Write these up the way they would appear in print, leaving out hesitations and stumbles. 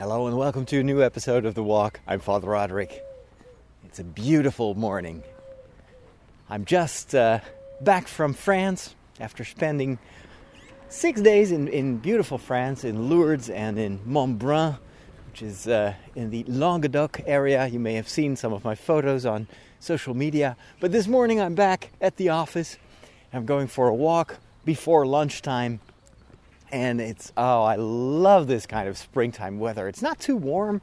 Hello and welcome to a new episode of The Walk. I'm Father Roderick. It's a beautiful morning. I'm just back from France after spending 6 days in beautiful France, in Lourdes and in Montbrun, which is in the Languedoc area. You may have seen some of my photos on social media. But this morning I'm back at the office. I'm going for a walk before lunchtime. And I love this kind of springtime weather. It's not too warm,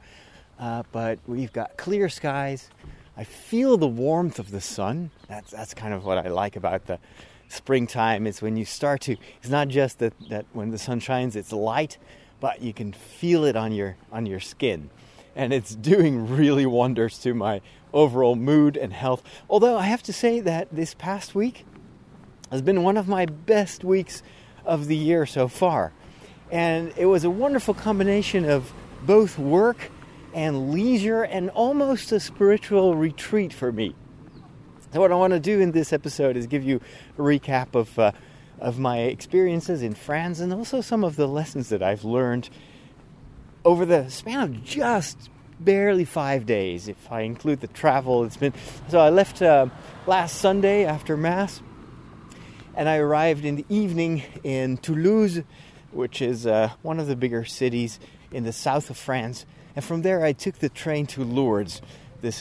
but we've got clear skies. I feel the warmth of the sun. That's kind of what I like about the springtime. It's when you start to, it's not just that when the sun shines it's light, but you can feel it on your skin. And it's doing really wonders to my overall mood and health. Although I have to say that this past week has been one of my best weeks of the year so far, and it was a wonderful combination of both work and leisure and almost a spiritual retreat for me. So what I want to do in this episode is give you a recap of my experiences in France and also some of the lessons that I've learned over the span of just barely 5 days, if I include the travel. So I left last Sunday after Mass. And I arrived in the evening in Toulouse, which is one of the bigger cities in the south of France. And from there, I took the train to Lourdes. This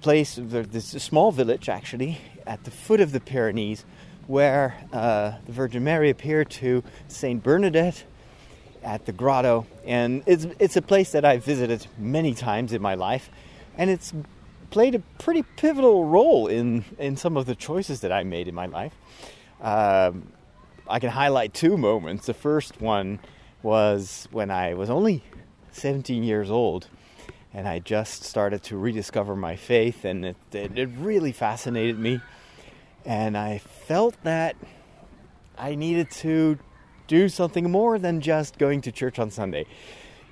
place, this small village, actually, at the foot of the Pyrenees, where the Virgin Mary appeared to Saint Bernadette at the grotto. And it's a place that I visited many times in my life, and it's played a pretty pivotal role in some of the choices that I made in my life. I can highlight two moments. The first one was when I was only 17 years old and I just started to rediscover my faith, and it really fascinated me, and I felt that I needed to do something more than just going to church on Sunday.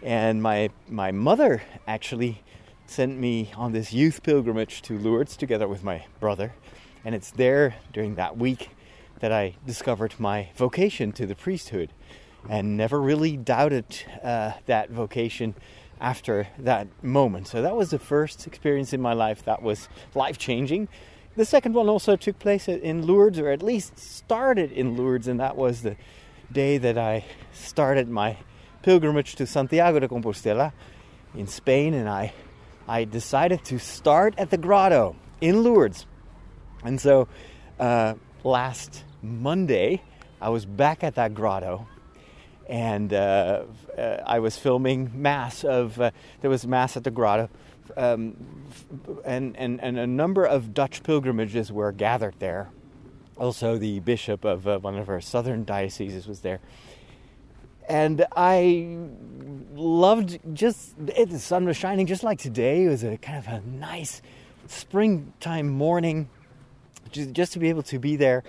And my mother actually sent me on this youth pilgrimage to Lourdes together with my brother, and it's there during that week that I discovered my vocation to the priesthood, and never really doubted that vocation after that moment. So that was the first experience in my life that was life-changing. The second one also took place in Lourdes, or at least started in Lourdes, and that was the day that I started my pilgrimage to Santiago de Compostela in Spain, and I decided to start at the grotto in Lourdes. And so last Monday, I was back at that grotto, and I was filming Mass. There was Mass at the grotto, and a number of Dutch pilgrimages were gathered there. Also, the bishop of one of our southern dioceses was there. And I loved the sun was shining just like today. It was a kind of a nice springtime morning. Just to be able to be there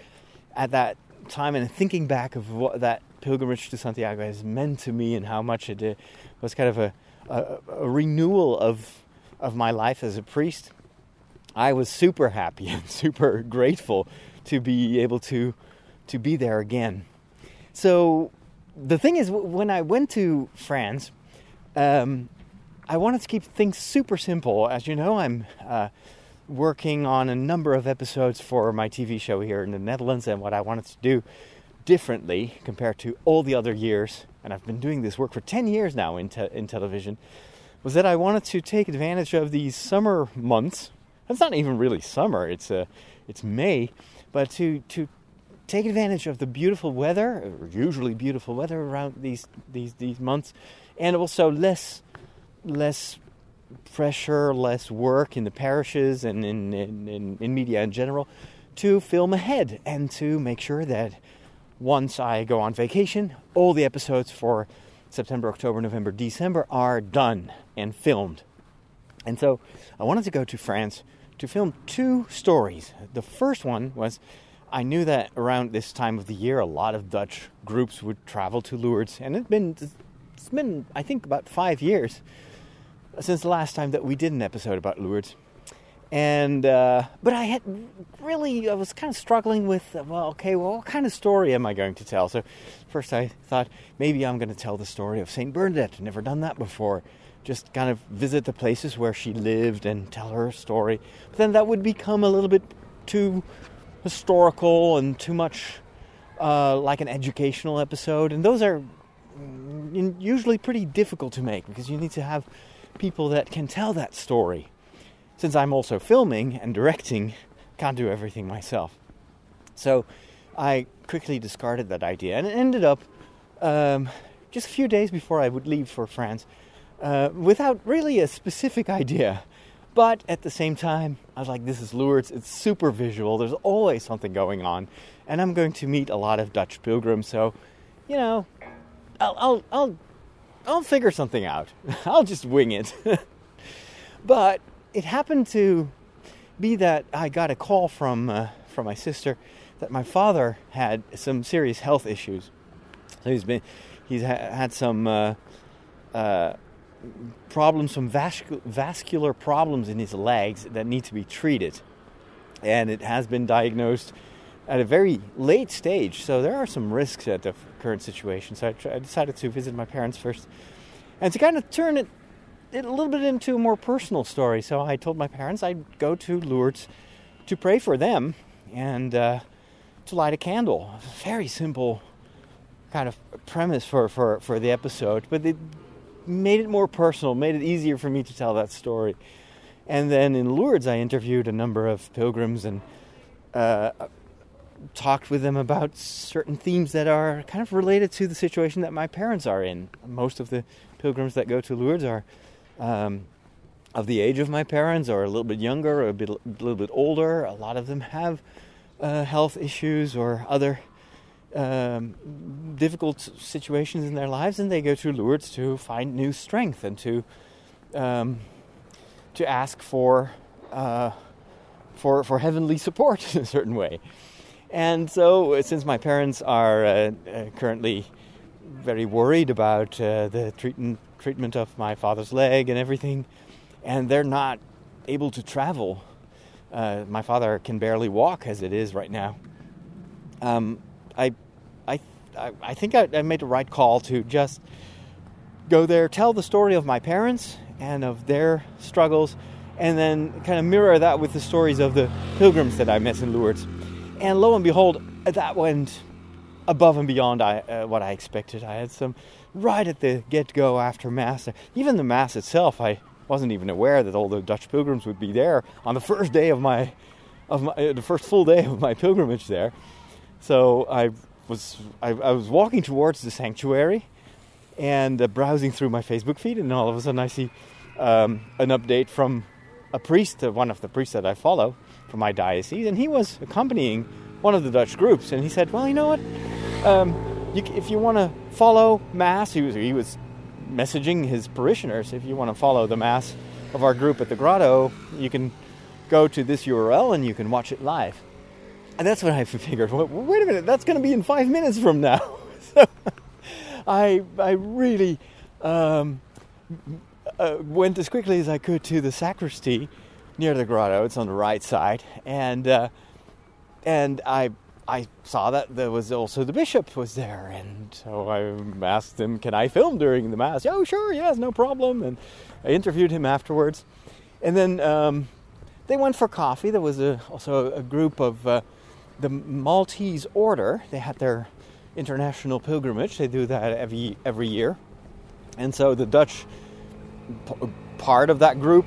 at that time, and thinking back of what that pilgrimage to Santiago has meant to me and how much it was kind of a renewal of my life as a priest. I was super happy and super grateful to be able to be there again. So the thing is, when I went to France, I wanted to keep things super simple. As you know, I'm working on a number of episodes for my TV show here in the Netherlands, and what I wanted to do differently compared to all the other years, and I've been doing this work for 10 years now in television, was that I wanted to take advantage of these summer months. It's not even really summer, it's May, but to take advantage of the beautiful weather, usually beautiful weather around these months, and also less pressure, less work in the parishes and in media in general, to film ahead and to make sure that once I go on vacation, all the episodes for September, October, November, December are done and filmed. And so I wanted to go to France to film two stories. The first one was, I knew that around this time of the year, a lot of Dutch groups would travel to Lourdes, and it's been, I think, about 5 years since the last time that we did an episode about Lourdes. And but I had really, I was kind of struggling with, well, what kind of story am I going to tell? So first I thought maybe I'm going to tell the story of Saint Bernadette. I've never done that before. Just kind of visit the places where she lived and tell her story. But then that would become a little bit too historical and too much like an educational episode. And those are usually pretty difficult to make because you need to have people that can tell that story. Since I'm also filming and directing, can't do everything myself. So I quickly discarded that idea, and it ended up just a few days before I would leave for France without really a specific idea. But at the same time, I was like, this is Lourdes, it's super visual, there's always something going on, and I'm going to meet a lot of Dutch pilgrims, so, you know, I'll figure something out. I'll just wing it. But it happened to be that I got a call from my sister that my father had some serious health issues. So he's had some problems, some vascular problems in his legs that need to be treated, and it has been diagnosed at a very late stage. So there are some risks at the current situation. So I decided to visit my parents first, and to kind of turn it a little bit into a more personal story. So I told my parents I'd go to Lourdes to pray for them and to light a candle. Very simple kind of premise for the episode, but it made it more personal, made it easier for me to tell that story. And then in Lourdes, I interviewed a number of pilgrims and talked with them about certain themes that are kind of related to the situation that my parents are in. Most of the pilgrims that go to Lourdes are of the age of my parents, or a little bit younger, or a little bit older. A lot of them have health issues or other difficult situations in their lives, and they go to Lourdes to find new strength and to ask for heavenly support in a certain way. And so, since my parents are currently very worried about the treatment of my father's leg and everything, and they're not able to travel. My father can barely walk as it is right now. I think I made the right call to just go there, tell the story of my parents and of their struggles, and then kind of mirror that with the stories of the pilgrims that I met in Lourdes. And lo and behold, that went above and beyond what I expected. I had some right at the get-go after Mass. Even the Mass itself, I wasn't even aware that all the Dutch pilgrims would be there on the first day of the first full day of my pilgrimage there. So I was walking towards the sanctuary and browsing through my Facebook feed, and all of a sudden I see an update from a priest, one of the priests that I follow from my diocese, and he was accompanying one of the Dutch groups, and he said, well, you know what, if you want to follow Mass, he was messaging his parishioners, if you want to follow the Mass of our group at the grotto, you can go to this URL and you can watch it live. And that's when I figured, well, wait a minute, that's going to be in 5 minutes from now. So I really went as quickly as I could to the sacristy near the grotto. It's on the right side, and I saw that there was also the bishop was there, and so I asked him, can I film during the Mass? Oh, sure, yes, no problem. And I interviewed him afterwards. And then they went for coffee. There was also a group of the Maltese order. They had their international pilgrimage. They do that every year. And so the Dutch part of that group,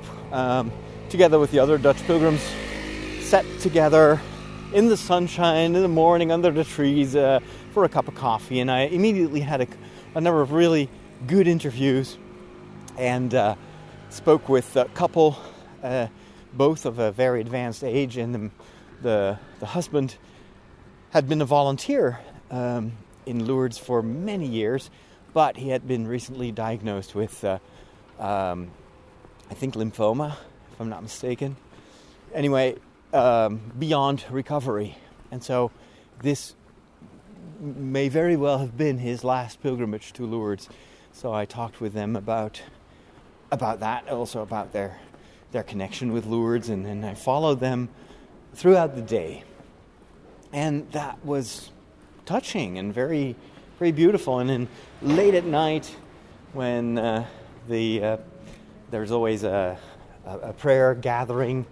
together with the other Dutch pilgrims, sat together in the sunshine, in the morning, under the trees, for a cup of coffee. And I immediately had a number of really good interviews, and spoke with a couple, both of a very advanced age, and the husband had been a volunteer in Lourdes for many years, but he had been recently diagnosed with, I think, lymphoma, if I'm not mistaken. Anyway, beyond recovery, and so this may very well have been his last pilgrimage to Lourdes. So I talked with them about that, also about their their connection with Lourdes, and I followed them throughout the day. And that was touching and very, very beautiful. And then late at night, when there's always a prayer gathering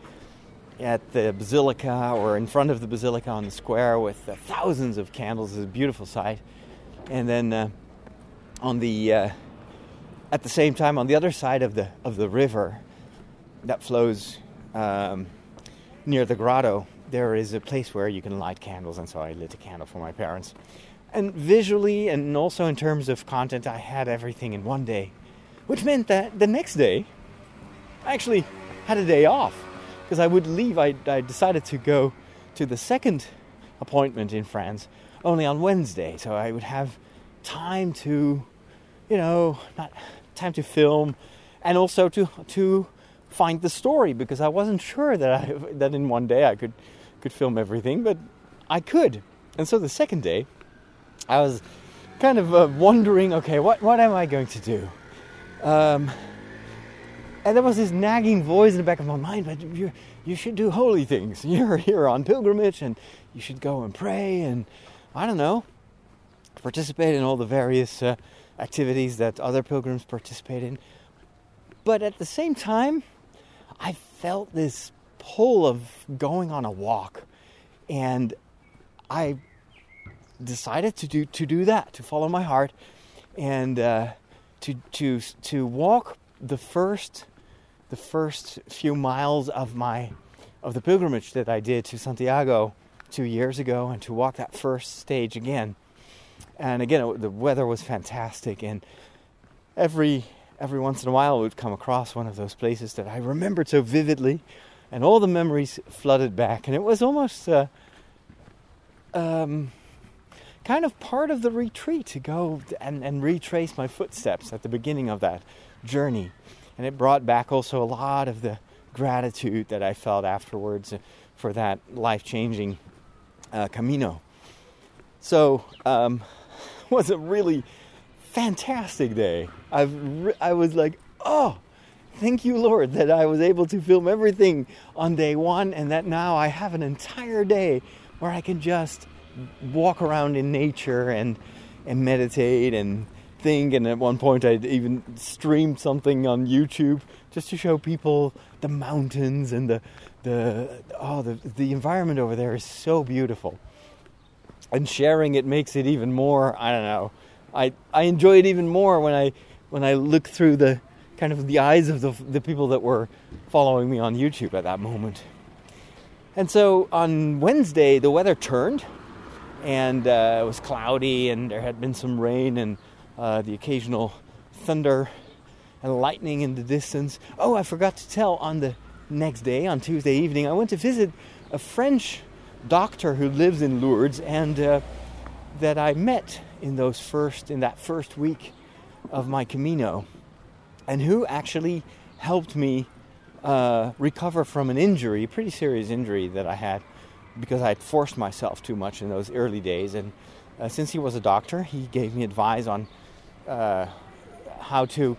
at the basilica or in front of the basilica on the square with thousands of candles. It's a beautiful sight. And then at the same time on the other side of the river that flows near the grotto, there is a place where you can light candles, and so I lit a candle for my parents. And visually and also in terms of content, I had everything in one day, which meant that the next day I actually had a day off, because I would leave. I decided to go to the second appointment in France only on Wednesday, so I would have time to, not time to film, and also to find the story, because I wasn't sure that in one day I could film everything, but I could. And so the second day, I was kind of wondering, okay, what am I going to do? And there was this nagging voice in the back of my mind, but you should do holy things. You're here on pilgrimage, and you should go and pray, and I don't know, participate in all the various activities that other pilgrims participate in. But at the same time, I felt this pull of going on a walk, and I decided to do that, to follow my heart, and to walk the first few miles of the pilgrimage that I did to Santiago 2 years ago, and to walk that first stage again. And again, the weather was fantastic, and every once in a while, we would come across one of those places that I remembered so vividly, and all the memories flooded back. And it was almost kind of part of the retreat to go and retrace my footsteps at the beginning of that journey. And it brought back also a lot of the gratitude that I felt afterwards for that life-changing Camino. So it was a really fantastic day. I was like, oh, thank you, Lord, that I was able to film everything on day one, and that now I have an entire day where I can just walk around in nature and meditate and think. And at one point I even streamed something on YouTube just to show people the mountains and the environment over there is so beautiful. And sharing it makes it even more, I don't know, I enjoy it even more when I look through the kind of the eyes of the people that were following me on YouTube at that moment. And so on Wednesday the weather turned, and it was cloudy, and there had been some rain, and the occasional thunder and lightning in the distance. Oh, I forgot to tell, on the next day, on Tuesday evening, I went to visit a French doctor who lives in Lourdes, and that I met in that first week of my Camino, and who actually helped me recover from an injury, a pretty serious injury that I had, because I had forced myself too much in those early days. And since he was a doctor, he gave me advice on how to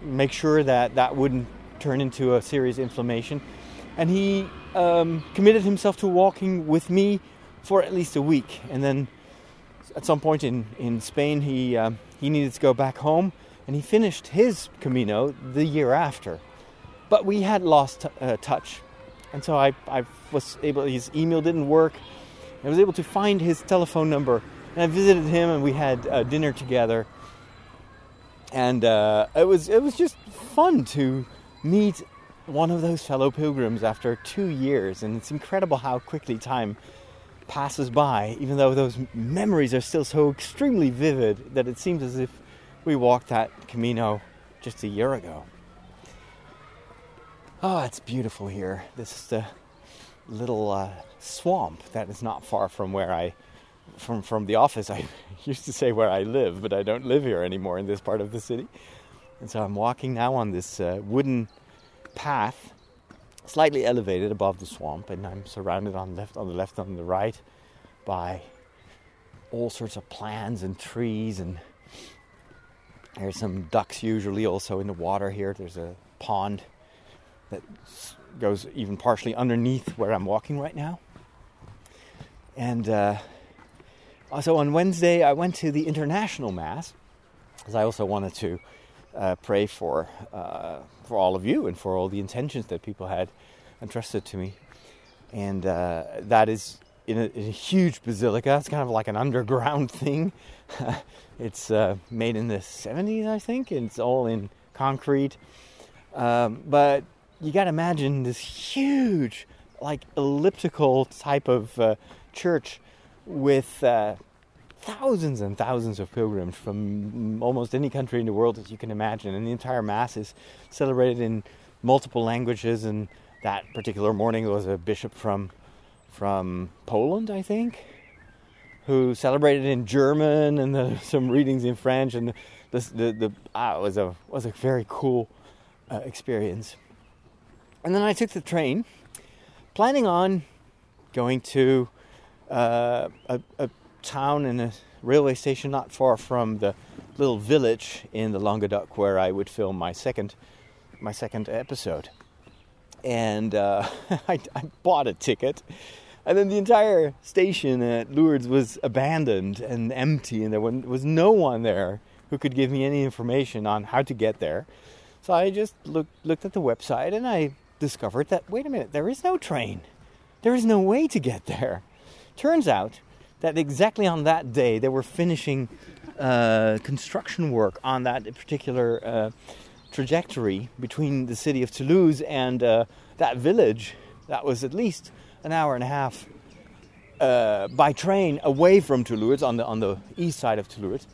make sure that wouldn't turn into a serious inflammation. And he committed himself to walking with me for at least a week. And then at some point in Spain, he needed to go back home, and he finished his Camino the year after. But we had lost touch, and so I was able. His email didn't work. I was able to find his telephone number, and I visited him, and we had dinner together. And it was just fun to meet one of those fellow pilgrims after 2 years, and it's incredible how quickly time passes by, even though those memories are still so extremely vivid that it seems as if we walked that Camino just a year ago. Oh, it's beautiful here. This is the little swamp that is not far from where from the office. I used to say where I live, but I don't live here anymore in this part of the city. And so I'm walking now on this wooden path, slightly elevated above the swamp, and I'm surrounded on the left, on the right by all sorts of plants and trees, and there's some ducks usually also in the water here. There's a pond, that goes even partially underneath where I'm walking right now. And also on Wednesday, I went to the International Mass, because I also wanted to pray for all of you and for all the intentions that people had entrusted to me. And that is in a huge basilica. It's kind of like an underground thing. It's made in the 70s, I think, and it's all in concrete. But you got to imagine this huge, like, elliptical type of church with thousands and thousands of pilgrims from almost any country in the world that you can imagine. And the entire Mass is celebrated in multiple languages. And that particular morning there was a bishop from Poland, I think, who celebrated in German, and there were some readings in French. And it was a very cool experience. And then I took the train, planning on going to a town and a railway station not far from the little village in the Languedoc where I would film my second episode. And I bought a ticket, and then the entire station at Lourdes was abandoned and empty, and there was no one there who could give me any information on how to get there. So I just looked at the website, and I discovered that, wait a minute, there is no train. There is no way to get there. Turns out that exactly on that day, they were finishing construction work on that particular trajectory between the city of Toulouse and that village that was at least an hour and a half by train away from Toulouse, on the east side of Toulouse.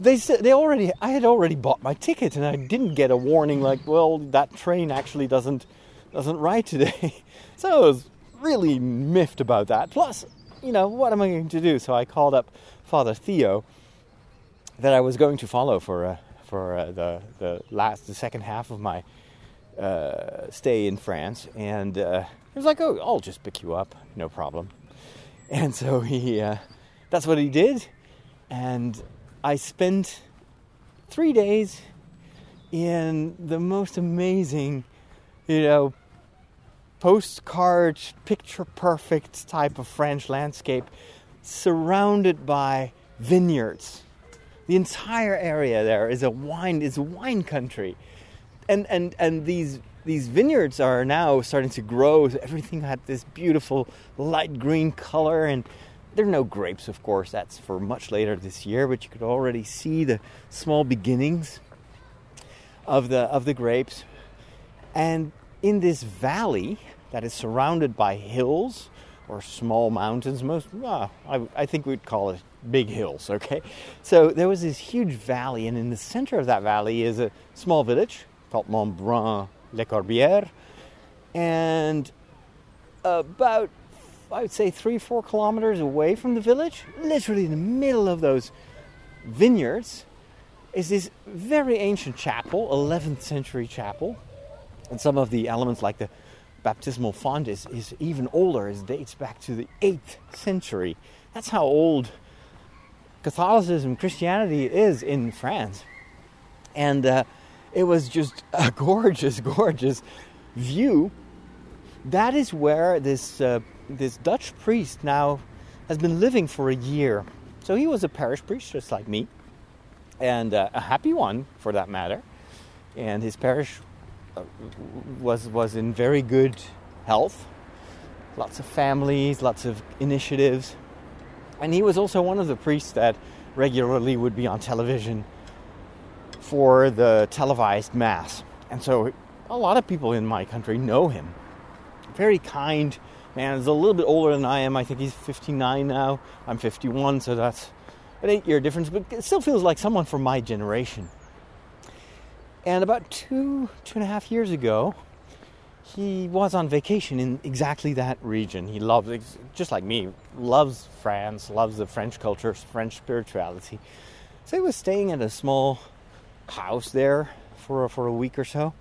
I had already bought my ticket, and I didn't get a warning like, well, that train actually doesn't ride today. So I was really miffed about that. Plus, you know, what am I going to do? So I called up Father Theo, that I was going to follow for the second half of my stay in France, and he was like, "Oh, I'll just pick you up, no problem." And so he, that's what he did, and I spent 3 days in the most amazing, you know, postcard, picture-perfect type of French landscape, surrounded by vineyards. The entire area there is a wine country, and these vineyards are now starting to grow. So everything had this beautiful light green color, and there are no grapes, of course. That's for much later this year. But you could already see the small beginnings of the grapes. And in this valley that is surrounded by hills or small mountains, I think we'd call it big hills, okay? So there was this huge valley, and in the center of that valley is a small village called Montbrun-les-Corbières, and about, I would say, 3-4 kilometers away from the village, literally in the middle of those vineyards, is this very ancient chapel, 11th century chapel, and some of the elements like the baptismal font is even older. It dates back to the 8th century. That's how old Catholicism, Christianity is in France. And it was just a gorgeous, gorgeous view. That is where this Dutch priest now has been living for a year. So he was a parish priest, just like me, and a happy one, for that matter. And his parish was in very good health. Lots of families, lots of initiatives. And he was also one of the priests that regularly would be on television for the televised Mass. And so a lot of people in my country know him. Very kind man. He's a little bit older than I am. I think he's 59 now. I'm 51, so that's an 8-year difference. But it still feels like someone from my generation. And about 2.5 years ago, he was on vacation in exactly that region. He loves, just like me, loves France, loves the French culture, French spirituality. So he was staying at a small house there for a week or so.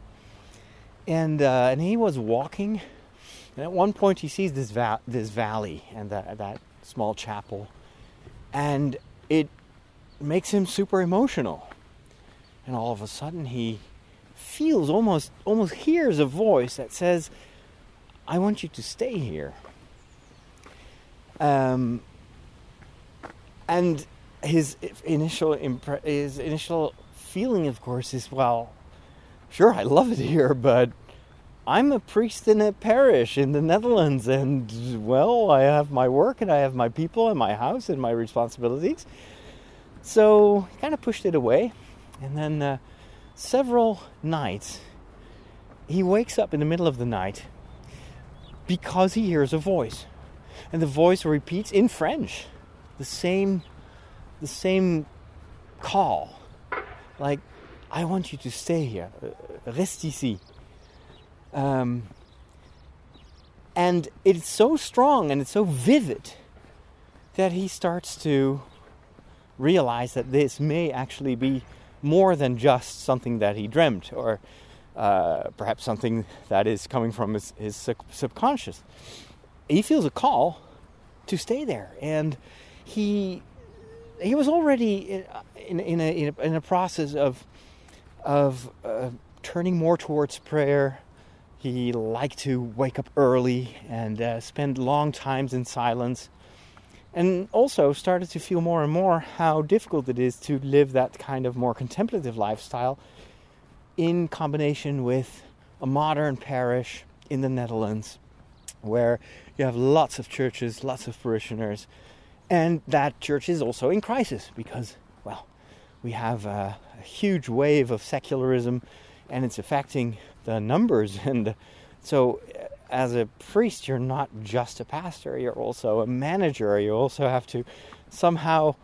And he was walking, and at one point he sees this valley and that small chapel, and it makes him super emotional. And all of a sudden he feels, almost hears a voice that says, I want you to stay here. And his initial feeling, of course, is, well, sure, I love it here, but I'm a priest in a parish in the Netherlands, and, well, I have my work, and I have my people, and my house, and my responsibilities. So he kind of pushed it away, and then several nights, he wakes up in the middle of the night because he hears a voice, and the voice repeats in French the same call, like, I want you to stay here, reste ici. And it's so strong and it's so vivid that he starts to realize that this may actually be more than just something that he dreamt, or perhaps something that is coming from his subconscious. He feels a call to stay there, and he was already in a process of turning more towards prayer. He liked to wake up early and spend long times in silence, and also started to feel more and more how difficult it is to live that kind of more contemplative lifestyle in combination with a modern parish in the Netherlands, where you have lots of churches, lots of parishioners, and that church is also in crisis because, well, we have a huge wave of secularism, and it's affecting the numbers. And so as a priest, you're not just a pastor, you're also a manager. You also have to somehow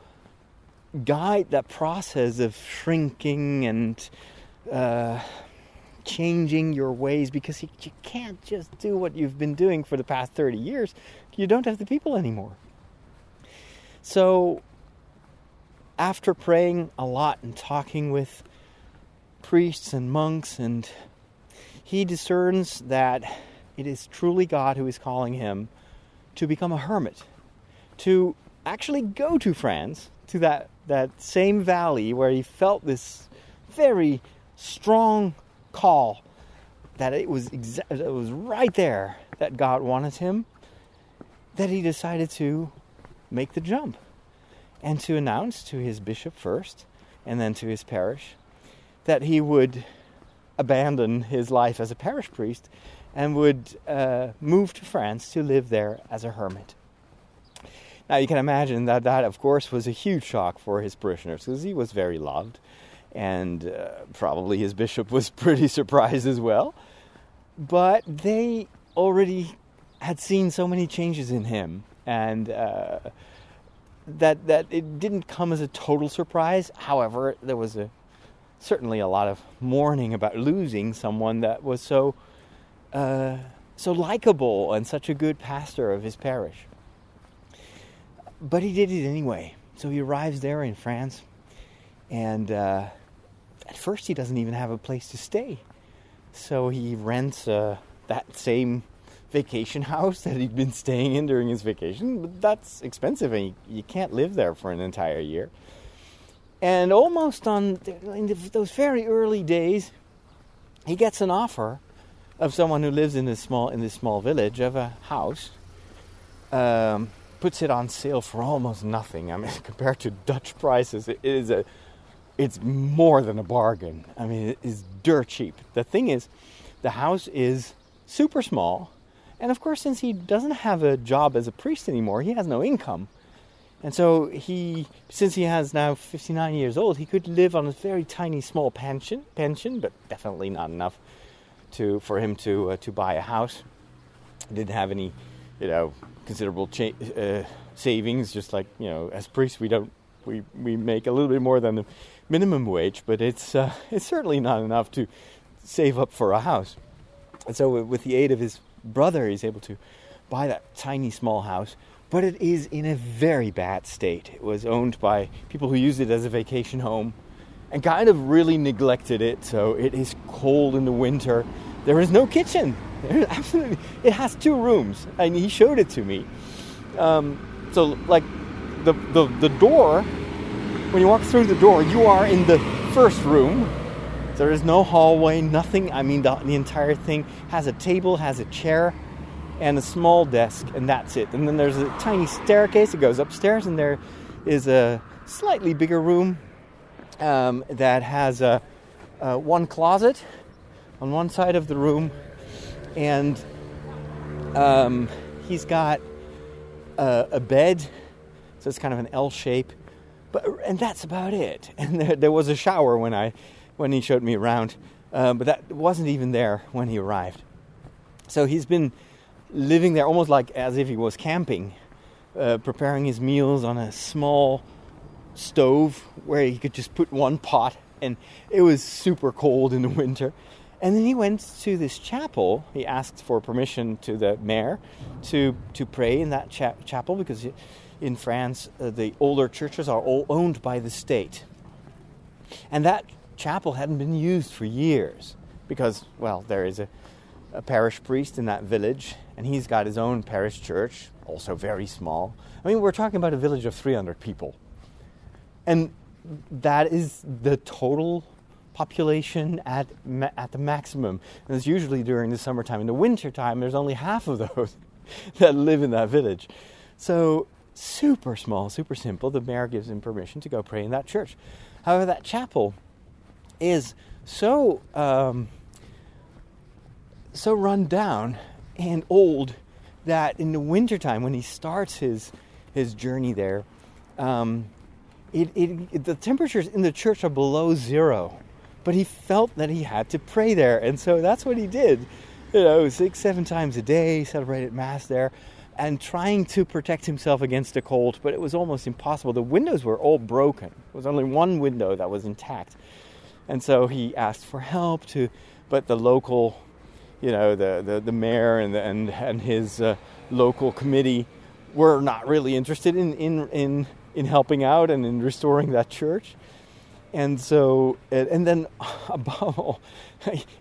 guide that process of shrinking and changing your ways, because you can't just do what you've been doing for the past 30 years. You don't have the people anymore. So after praying a lot and talking with priests and monks, and he discerns that it is truly God who is calling him to become a hermit, to actually go to France, to that same valley where he felt this very strong call, that it was right there that God wanted him, that he decided to make the jump and to announce to his bishop first and then to his parish that he would abandon his life as a parish priest and would move to France to live there as a hermit. Now you can imagine that of course was a huge shock for his parishioners, because he was very loved, and probably his bishop was pretty surprised as well. But they already had seen so many changes in him, and that it didn't come as a total surprise. However, there was certainly a lot of mourning about losing someone that was so likable and such a good pastor of his parish. But he did it anyway. So he arrives there in France, and at first he doesn't even have a place to stay. So he rents that same vacation house that he'd been staying in during his vacation, but that's expensive, and you can't live there for an entire year. And almost in those very early days, he gets an offer of someone who lives in this small village of a house, puts it on sale for almost nothing. I mean, compared to Dutch prices, it's more than a bargain. I mean, it is dirt cheap. The thing is, the house is super small, and of course, since he doesn't have a job as a priest anymore, he has no income. And so since he has now 59 years old, he could live on a very tiny, small pension, but definitely not enough for him to buy a house. He didn't have any, considerable savings. Just like, as priests, we make a little bit more than the minimum wage, but it's certainly not enough to save up for a house. And so, with the aid of his brother, he's able to buy that tiny, small house. But it is in a very bad state. It was owned by people who used it as a vacation home and kind of really neglected it. So it is cold in the winter. There is no kitchen. It has two rooms, and he showed it to me. So like the door, when you walk through the door, you are in the first room. There is no hallway, nothing. I mean, the entire thing has a table, has a chair, and a small desk, and that's it. And then there's a tiny staircase that goes upstairs, and there is a slightly bigger room that has one closet on one side of the room, and he's got a bed, so it's kind of an L shape, and that's about it. And there was a shower when he showed me around, but that wasn't even there when he arrived. So he's been living there almost like as if he was camping, preparing his meals on a small stove where he could just put one pot, and it was super cold in the winter. And then he went to this chapel. He asked for permission to the mayor to pray in that chapel, because in France the older churches are all owned by the state, and that chapel hadn't been used for years because, well, there is a parish priest in that village, and he's got his own parish church, also very small. I mean, we're talking about a village of 300 people, and that is the total population at the maximum. And it's usually during the summertime. In the wintertime, there's only half of those that live in that village. So super small, super simple. The mayor gives him permission to go pray in that church. However, that chapel is so run down and old that in the wintertime, when he starts his journey there, the temperatures in the church are below zero, but he felt that he had to pray there, and so that's what he did. You know, 6-7 times a day, celebrated mass there, and trying to protect himself against the cold, but it was almost impossible. The windows were all broken. There was only one window that was intact, and so he asked for help but the local, you know, the mayor and his local committee were not really interested in helping out and in restoring that church. And so, and then above all,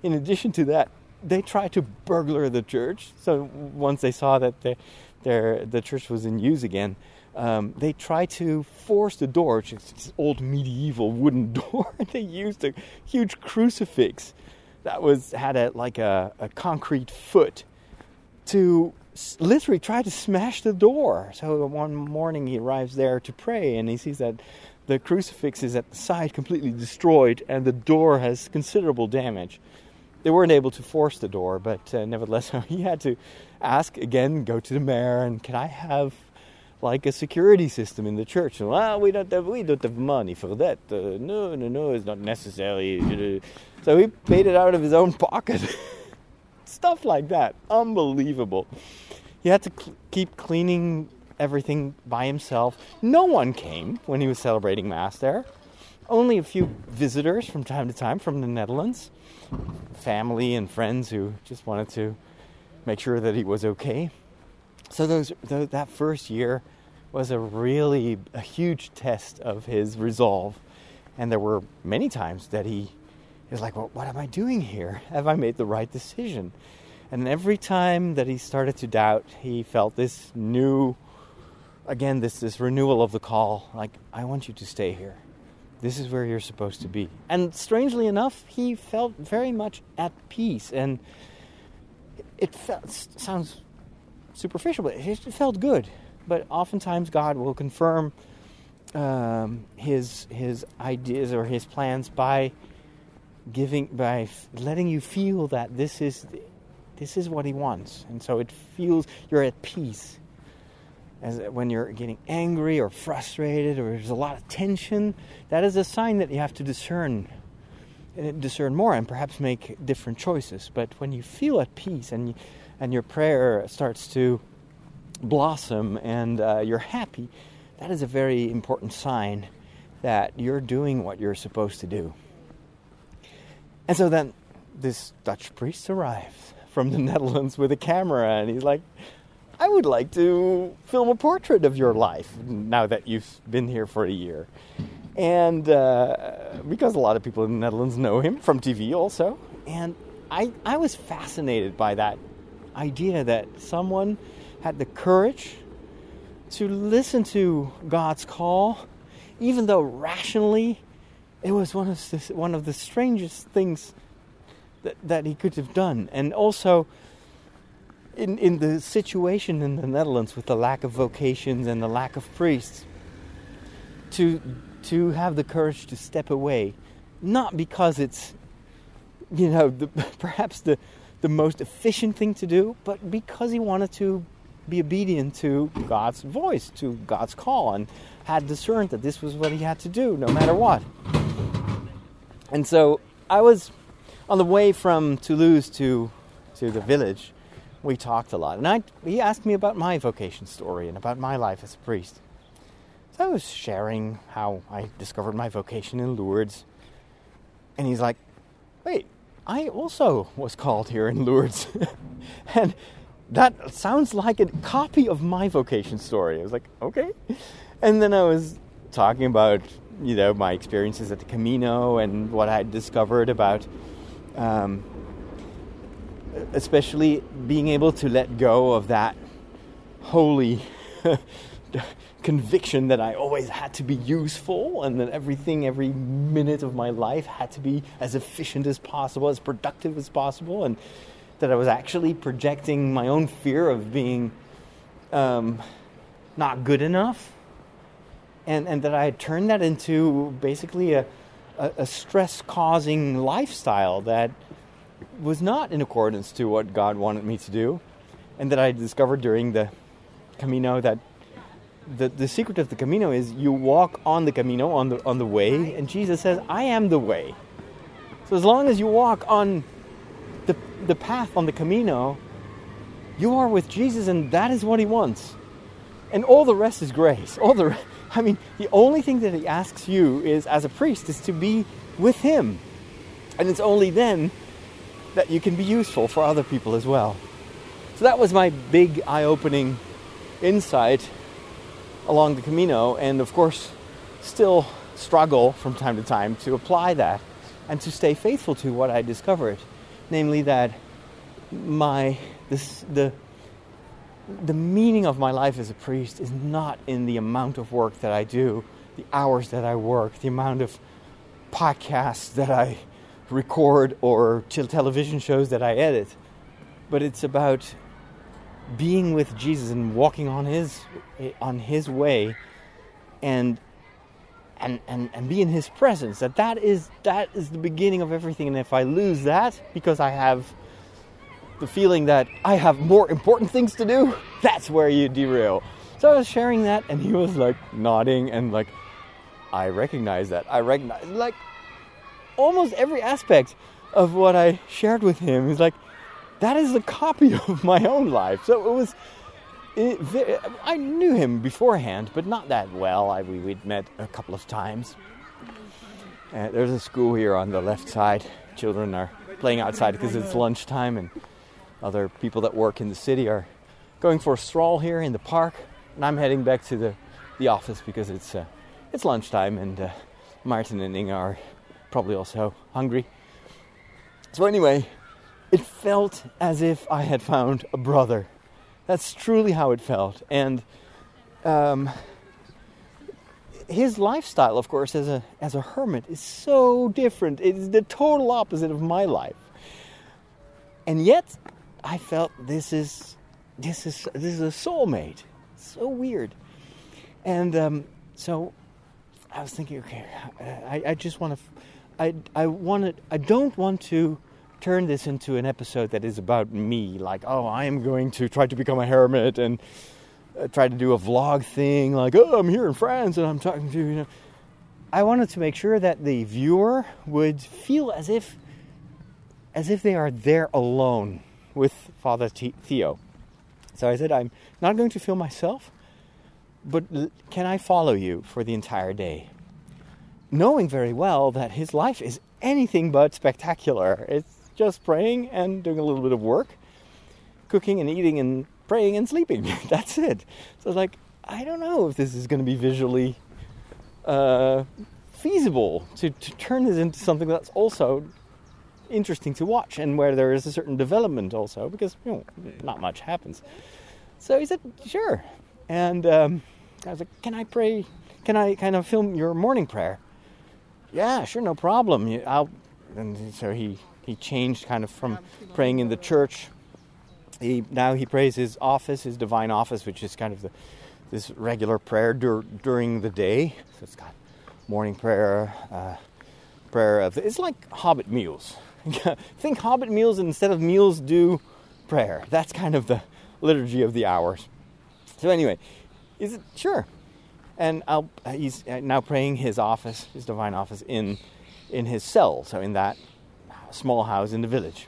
in addition to that, they tried to burglar the church. So once they saw that the church was in use again, they tried to force the door, which is this old medieval wooden door. They used a huge crucifix that had a concrete foot to literally try to smash the door. So one morning he arrives there to pray, and he sees that the crucifix is at the side completely destroyed, and the door has considerable damage. They weren't able to force the door, but nevertheless, he had to ask again, go to the mayor, and can I have like a security system in the church? And, well, we don't have money for that. No, it's not necessary. So he paid it out of his own pocket. Stuff like that. Unbelievable. He had to keep cleaning everything by himself. No one came when he was celebrating Mass there. Only a few visitors from time to time from the Netherlands. Family and friends who just wanted to make sure that he was okay. So that first year was a huge test of his resolve. And there were many times that he was like, well, what am I doing here? Have I made the right decision? And every time that he started to doubt, he felt this this renewal of the call. Like, I want you to stay here. This is where you're supposed to be. And strangely enough, he felt very much at peace. And sounds superficial, but it felt good. But oftentimes God will confirm his ideas or his plans by letting you feel that this is what he wants. And so it feels you're at peace. As when you're getting angry or frustrated or there's a lot of tension, that is a sign that you have to discern more and perhaps make different choices. But when you feel at peace and your prayer starts to blossom and you're happy, that is a very important sign that you're doing what you're supposed to do. And so then this Dutch priest arrives from the Netherlands with a camera, and he's like, I would like to film a portrait of your life now that you've been here for a year. And because a lot of people in the Netherlands know him from TV also. And I was fascinated by that idea that someone had the courage to listen to God's call, even though rationally it was one of the strangest things that he could have done. And also, in the situation in the Netherlands with the lack of vocations and the lack of priests, to have the courage to step away, not because it's, perhaps the most efficient thing to do, but because he wanted to be obedient to God's voice, to God's call, and had discerned that this was what he had to do, no matter what. And so I was on the way from Toulouse to the village. We talked a lot, and he asked me about my vocation story and about my life as a priest. So I was sharing how I discovered my vocation in Lourdes, and he's like, "Wait, I also was called here in Lourdes," and that sounds like a copy of my vocation story. I was like, okay. And then I was talking about, my experiences at the Camino and what I discovered about, especially being able to let go of that holy conviction that I always had to be useful, and that every minute of my life had to be as efficient as possible, as productive as possible, and that I was actually projecting my own fear of being not good enough, and that I had turned that into basically a stress-causing lifestyle that was not in accordance to what God wanted me to do, and that I discovered during the Camino that the secret of the Camino is you walk on the Camino, on the way, and Jesus says, "I am the way." So as long as you walk on the path, on the Camino, you are with Jesus, and that is what he wants. And all the rest is grace. The only thing that he asks you is, as a priest, is to be with him. And it's only then that you can be useful for other people as well. So that was my big eye-opening insight along the Camino, and of course still struggle from time to time to apply that and to stay faithful to what I discovered. Namely, that the meaning of my life as a priest is not in the amount of work that I do, the hours that I work, the amount of podcasts that I record or television shows that I edit, but it's about being with Jesus and walking on his way, and be in his presence. That is the beginning of everything. And if I lose that because I have the feeling that I have more important things to do, that's where you derail. So I was sharing that, and he was like nodding and like, "I recognize that. I recognize," like almost every aspect of what I shared with him. He's like, "That is a copy of my own life." So it was. I knew him beforehand, but not that well. We'd met a couple of times. There's a school here on the left side. Children are playing outside because it's lunchtime, and other people that work in the city are going for a stroll here in the park. And I'm heading back to the office because it's lunchtime, and Martin and Inga are probably also hungry. So anyway, it felt as if I had found a brother. That's truly how it felt. And his lifestyle, of course, as a hermit is so different. It's the total opposite of my life. And yet, I felt this is a soulmate. So weird. And so I was thinking, okay, I don't want to turn this into an episode that is about me, like, oh, I am going to try to become a hermit and try to do a vlog thing, like, oh, I'm here in France and I'm talking to you. I wanted to make sure that the viewer would feel as if they are there alone with Father Theo. So I said, I'm not going to film myself, but can I follow you for the entire day? Knowing very well that his life is anything but spectacular. It's just praying and doing a little bit of work, cooking and eating and praying and sleeping. That's it. So like, I don't know if this is going to be visually feasible to turn this into something that's also interesting to watch and where there is a certain development also, because not much happens. So he said, sure. And I was like, can I pray? Can I kind of film your morning prayer? Yeah, sure, no problem. And so he changed kind of from praying in the church. Now he prays his office, his divine office, which is kind of this regular prayer during the day. So it's got morning prayer, prayer of... It's like Hobbit meals. Think Hobbit meals, and instead of meals, do prayer. That's kind of the liturgy of the hours. So anyway, is it sure? And he's now praying his office, his divine office, in his cell, so in that small house in the village.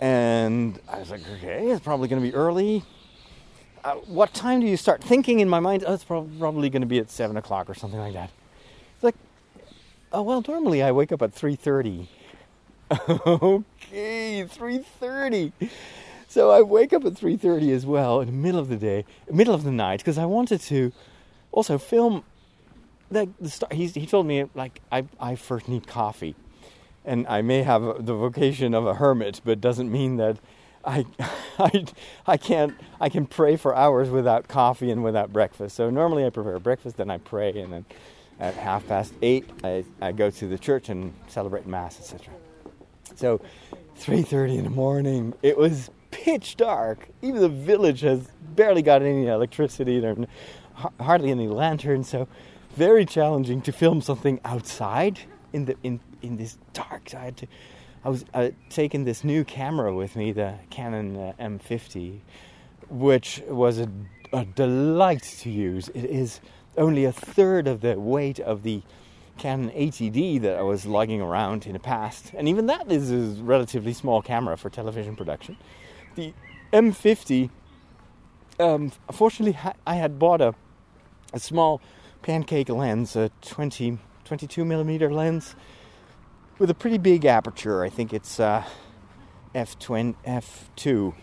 And I was like, okay, it's probably going to be early. What time do you start? Thinking in my mind, oh, it's probably going to be at 7 o'clock or something like that. It's like, oh, well, normally I wake up at 3:30. Okay, 3:30. So I wake up at 3:30 as well, in the middle of the day, middle of the night, because I wanted to also film. He told me, like, I first need coffee, and I may have the vocation of a hermit, but doesn't mean that I can pray for hours without coffee and without breakfast. So normally I prepare breakfast, then I pray, and then at 8:30 I go to the church and celebrate mass, etc. So 3:30 in the morning, it was pitch dark. Even the village has barely got any electricity. There are hardly any lanterns, so very challenging to film something outside in this dark. So I was taking this new camera with me, the Canon M50, which was a delight to use. It is only a third of the weight of the Canon A-T-D that I was lugging around in the past, and even that is a relatively small camera for television production. The M50, fortunately, I had bought a small pancake lens, a 22mm lens with a pretty big aperture. I think it's f2.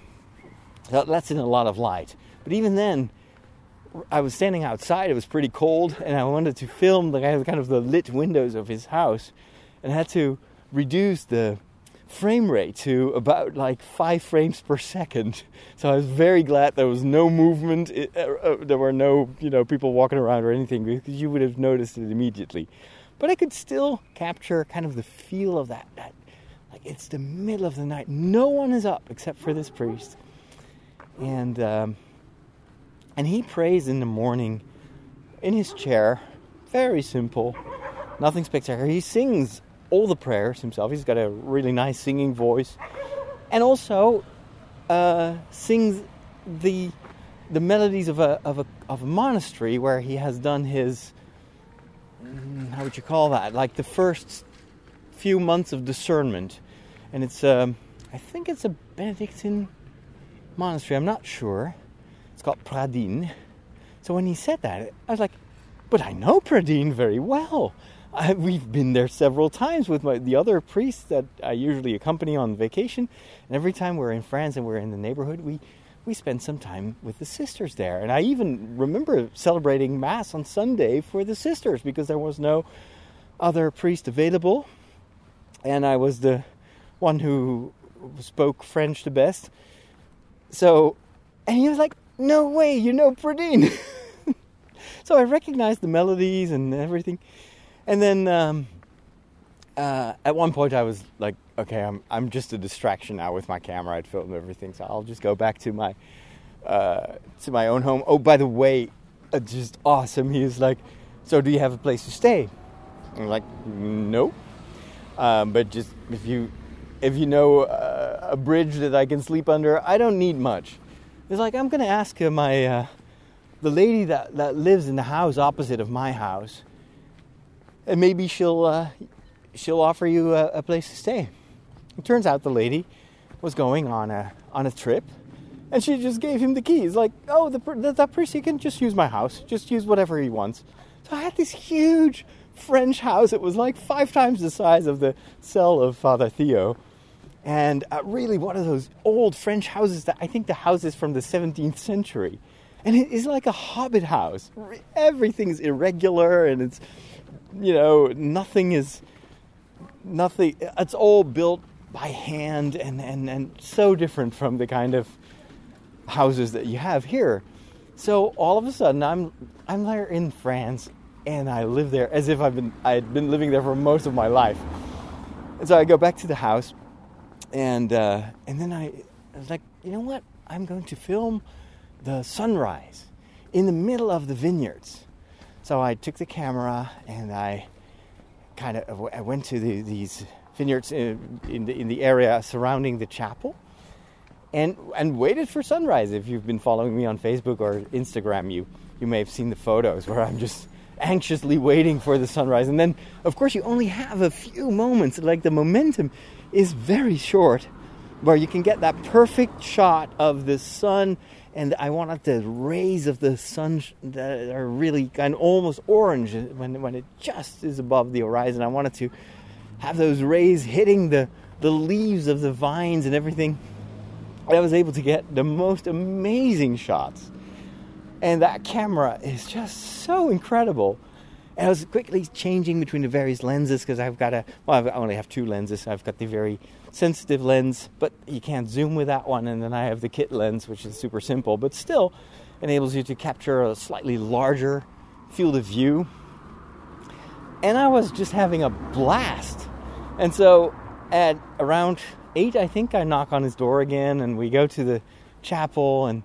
That lets in a lot of light. But even then, I was standing outside, it was pretty cold, and I wanted to film the kind of the lit windows of his house, and I had to reduce the frame rate to about like 5 frames per second. So I was very glad there was no movement, there were no people walking around or anything, because you would have noticed it immediately. But I could still capture kind of the feel of that, like it's the middle of the night, no one is up except for this priest, and he prays in the morning in his chair, very simple, nothing spectacular. He sings all the prayers himself. He's got a really nice singing voice, and also sings the melodies of a monastery where he has done his, how would you call that, like the first few months of discernment. And it's I think it's a Benedictine monastery, I'm not sure. It's called Pradine. So when he said that, I was like, but I know Pradine very well. We've been there several times with the other priests that I usually accompany on vacation, and every time we're in France and we're in the neighborhood, we spend some time with the sisters there. And I even remember celebrating Mass on Sunday for the sisters, because there was no other priest available, and I was the one who spoke French the best. So, and he was like, no way, you know Pradine. So I recognized the melodies and everything. And then at one point I was like, okay, I'm just a distraction now with my camera. I'd filmed everything, so I'll just go back to my own home. Oh, by the way, just awesome. He was like, so do you have a place to stay? I'm like, no, but just if you know a bridge that I can sleep under, I don't need much. He's like, I'm gonna ask my the lady that lives in the house opposite of my house. And maybe she'll offer you a place to stay. It turns out the lady was going on a trip, and she just gave him the keys. Like, oh, that priest, he can just use my house. Just use whatever he wants. So I had this huge French house. It was like 5 times the size of the cell of Father Theo. And really one of those old French houses that I think the house is from the 17th century. And it is like a hobbit house. Everything's irregular, and it's... nothing, it's all built by hand and so different from the kind of houses that you have here. So all of a sudden I'm there in France and I live there as if I had been living there for most of my life. And so I go back to the house, and then I was like, you know what? I'm going to film the sunrise in the middle of the vineyards. So I took the camera and I went to these vineyards in the area surrounding the chapel, and waited for sunrise. If you've been following me on Facebook or Instagram, you may have seen the photos where I'm just anxiously waiting for the sunrise. And then, of course, you only have a few moments. Like, the momentum is very short, where you can get that perfect shot of the sun. And I wanted the rays of the sun that are really kind of almost orange when it just is above the horizon. I wanted to have those rays hitting the leaves of the vines and everything. And I was able to get the most amazing shots. And that camera is just so incredible. And I was quickly changing between the various lenses because I only have two lenses. I've got the very sensitive lens, but you can't zoom with that one. And then I have the kit lens, which is super simple, but still enables you to capture a slightly larger field of view. And I was just having a blast. And so at around 8, I think, I knock on his door again, and we go to the chapel, and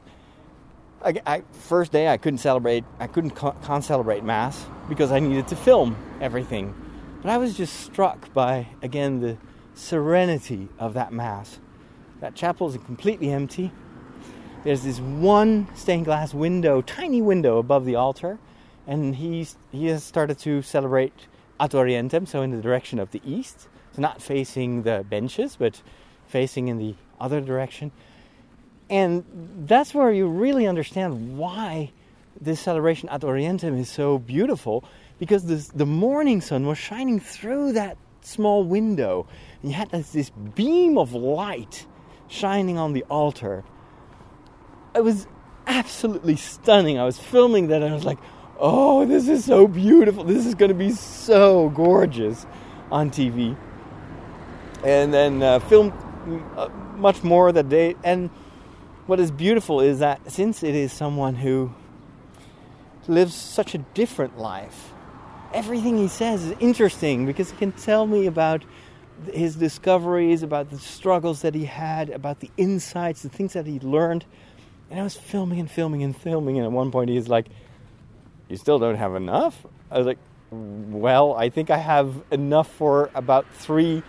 first day I couldn't celebrate. I couldn't celebrate Mass because I needed to film everything. But I was just struck by, again, the serenity of that Mass. That chapel is completely empty. There's this one stained glass window, tiny window above the altar, and he has started to celebrate Ad Orientem, so in the direction of the east. So not facing the benches, but facing in the other direction. And that's where you really understand why this celebration Ad Orientem is so beautiful, because the morning sun was shining through that small window. And you had this beam of light shining on the altar. It was absolutely stunning. I was filming that and I was like, oh, this is so beautiful. This is going to be so gorgeous on TV. And then filmed much more that day. And what is beautiful is that since it is someone who lives such a different life, everything he says is interesting because he can tell me about his discoveries, about the struggles that he had, about the insights, the things that he learned. And I was filming. And at one point he's like, you still don't have enough? I was like, well, I think I have enough for about 3,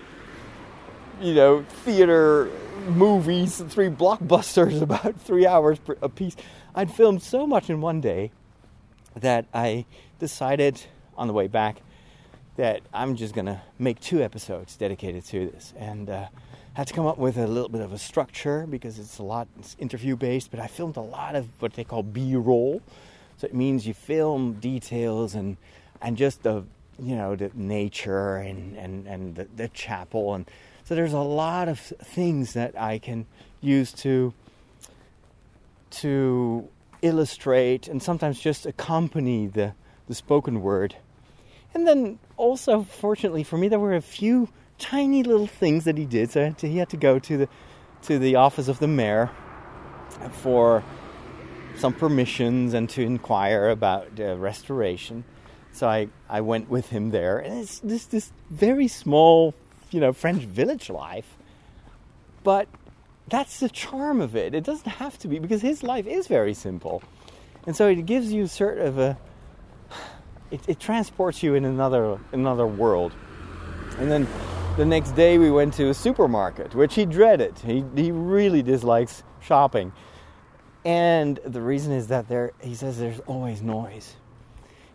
theater movies, 3 blockbusters, about 3 hours a piece. I'd filmed so much in one day that I decided on the way back that I'm just going to make 2 episodes dedicated to this. And had to come up with a little bit of a structure because it's interview based, but I filmed a lot of what they call B-roll. So it means you film details and just the nature and the chapel. And so there's a lot of things that I can use to illustrate and sometimes just accompany the spoken word. And then also, fortunately for me, there were a few tiny little things that he did. So he had to go to the office of the mayor for some permissions and to inquire about restoration. So I went with him there, and it's just this very small, French village life. But that's the charm of it. It doesn't have to be, because his life is very simple. And so it gives you sort of it transports you in another world. And then the next day we went to a supermarket, which he dreaded. He really dislikes shopping. And the reason is that he says there's always noise.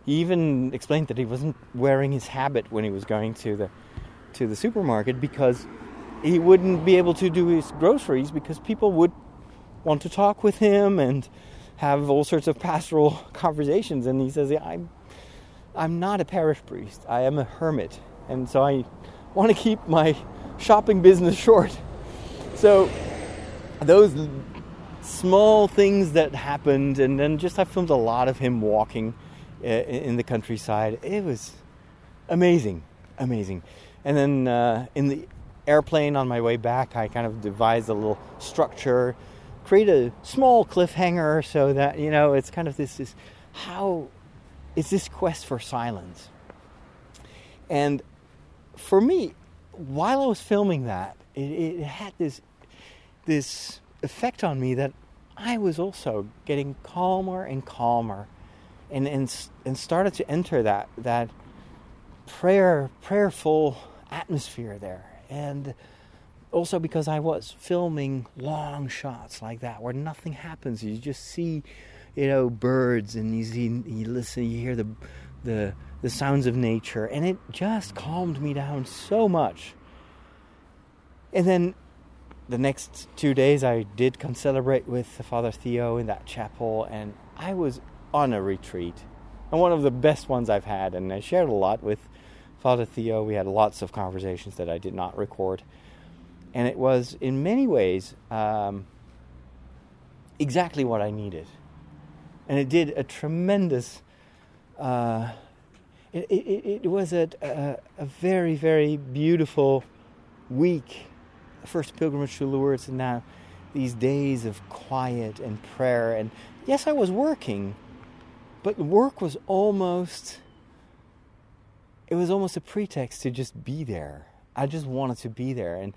He even explained that he wasn't wearing his habit when he was going to the supermarket because he wouldn't be able to do his groceries because people would want to talk with him and have all sorts of pastoral conversations. And he says, yeah, I'm not a parish priest. I am a hermit. And so I want to keep my shopping business short. So those small things that happened, and then just I filmed a lot of him walking in the countryside. It was amazing. And then in the airplane on my way back, I kind of devised a little structure, create a small cliffhanger so that, it's kind of this is how is this quest for silence. And for me, while I was filming that, it had this effect on me that I was also getting calmer and calmer, and started to enter that prayerful atmosphere there. And also because I was filming long shots like that where nothing happens, you just see, birds, and you hear the sounds of nature, and it just calmed me down so much. And then the next 2 days I did come celebrate with Father Theo in that chapel, and I was on a retreat, and one of the best ones I've had, and I shared a lot with Father Theo. We had lots of conversations that I did not record, and it was in many ways exactly what I needed, and it did a tremendous... It was a very, very beautiful week. The first pilgrimage to Lourdes, and now these days of quiet and prayer. And yes, I was working, but work was almost a pretext to just be there. I just wanted to be there. And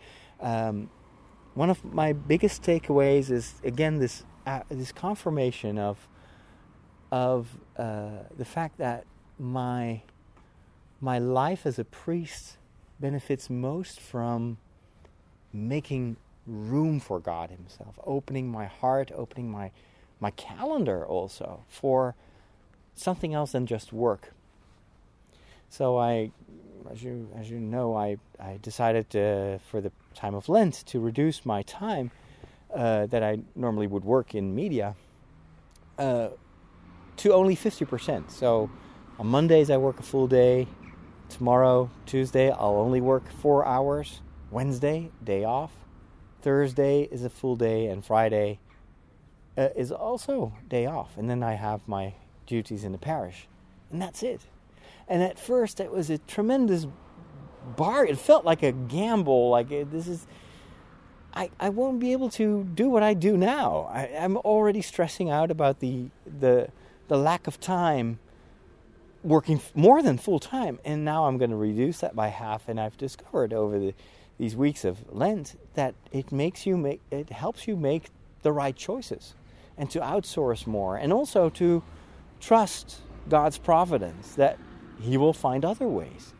one of my biggest takeaways is, again, this confirmation of the fact that my life as a priest benefits most from making room for God himself, opening my heart, opening my calendar also for something else than just work. So I, as you know, I decided for the time of Lent to reduce my time that I normally would work in media to only 50%. So on Mondays I work a full day. Tomorrow, Tuesday, I'll only work 4 hours. Wednesday, day off. Thursday is a full day, and Friday is also day off. And then I have my duties in the parish, and that's it. And at first it was a tremendous bar. It felt like a gamble. Like I won't be able to do what I do now. I'm already stressing out about the lack of time, working more than full time, and now I'm going to reduce that by half. And I've discovered over these weeks of Lent that it helps you make the right choices, and to outsource more, and also to trust God's providence that He will find other ways,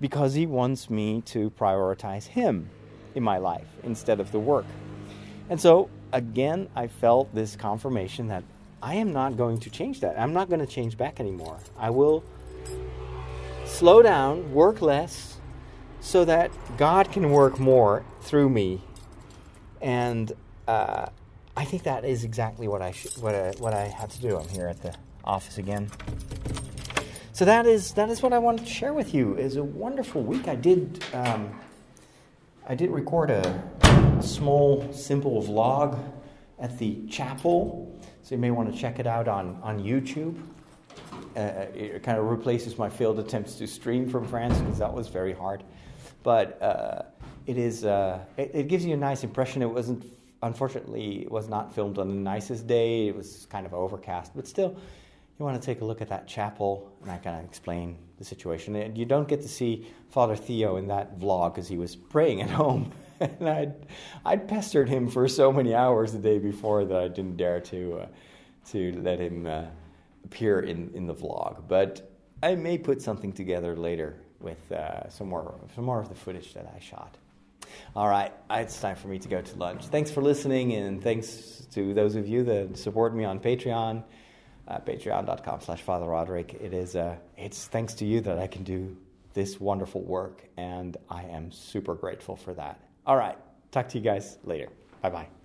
because He wants me to prioritize Him in my life instead of the work. And so again, I felt this confirmation that I am not going to change that. I'm not going to change back anymore. I will slow down, work less, so that God can work more through me. And I think that is exactly what I had to do. I'm here at the office again. So that is what I wanted to share with you. It was a wonderful week. I did record a small, simple vlog at the chapel. So you may want to check it out on YouTube. It kind of replaces my failed attempts to stream from France, because that was very hard. But it gives you a nice impression. It was not filmed on the nicest day. It was kind of overcast, but still, you want to take a look at that chapel, and I kind of explain the situation. And you don't get to see Father Theo in that vlog because he was praying at home. And I'd pestered him for so many hours the day before that I didn't dare to let him appear in the vlog. But I may put something together later with some more of the footage that I shot. All right, it's time for me to go to lunch. Thanks for listening, and thanks to those of you that support me on Patreon, patreon.com/Father Roderick. It's thanks to you that I can do this wonderful work, and I am super grateful for that. All right. Talk to you guys later. Bye-bye.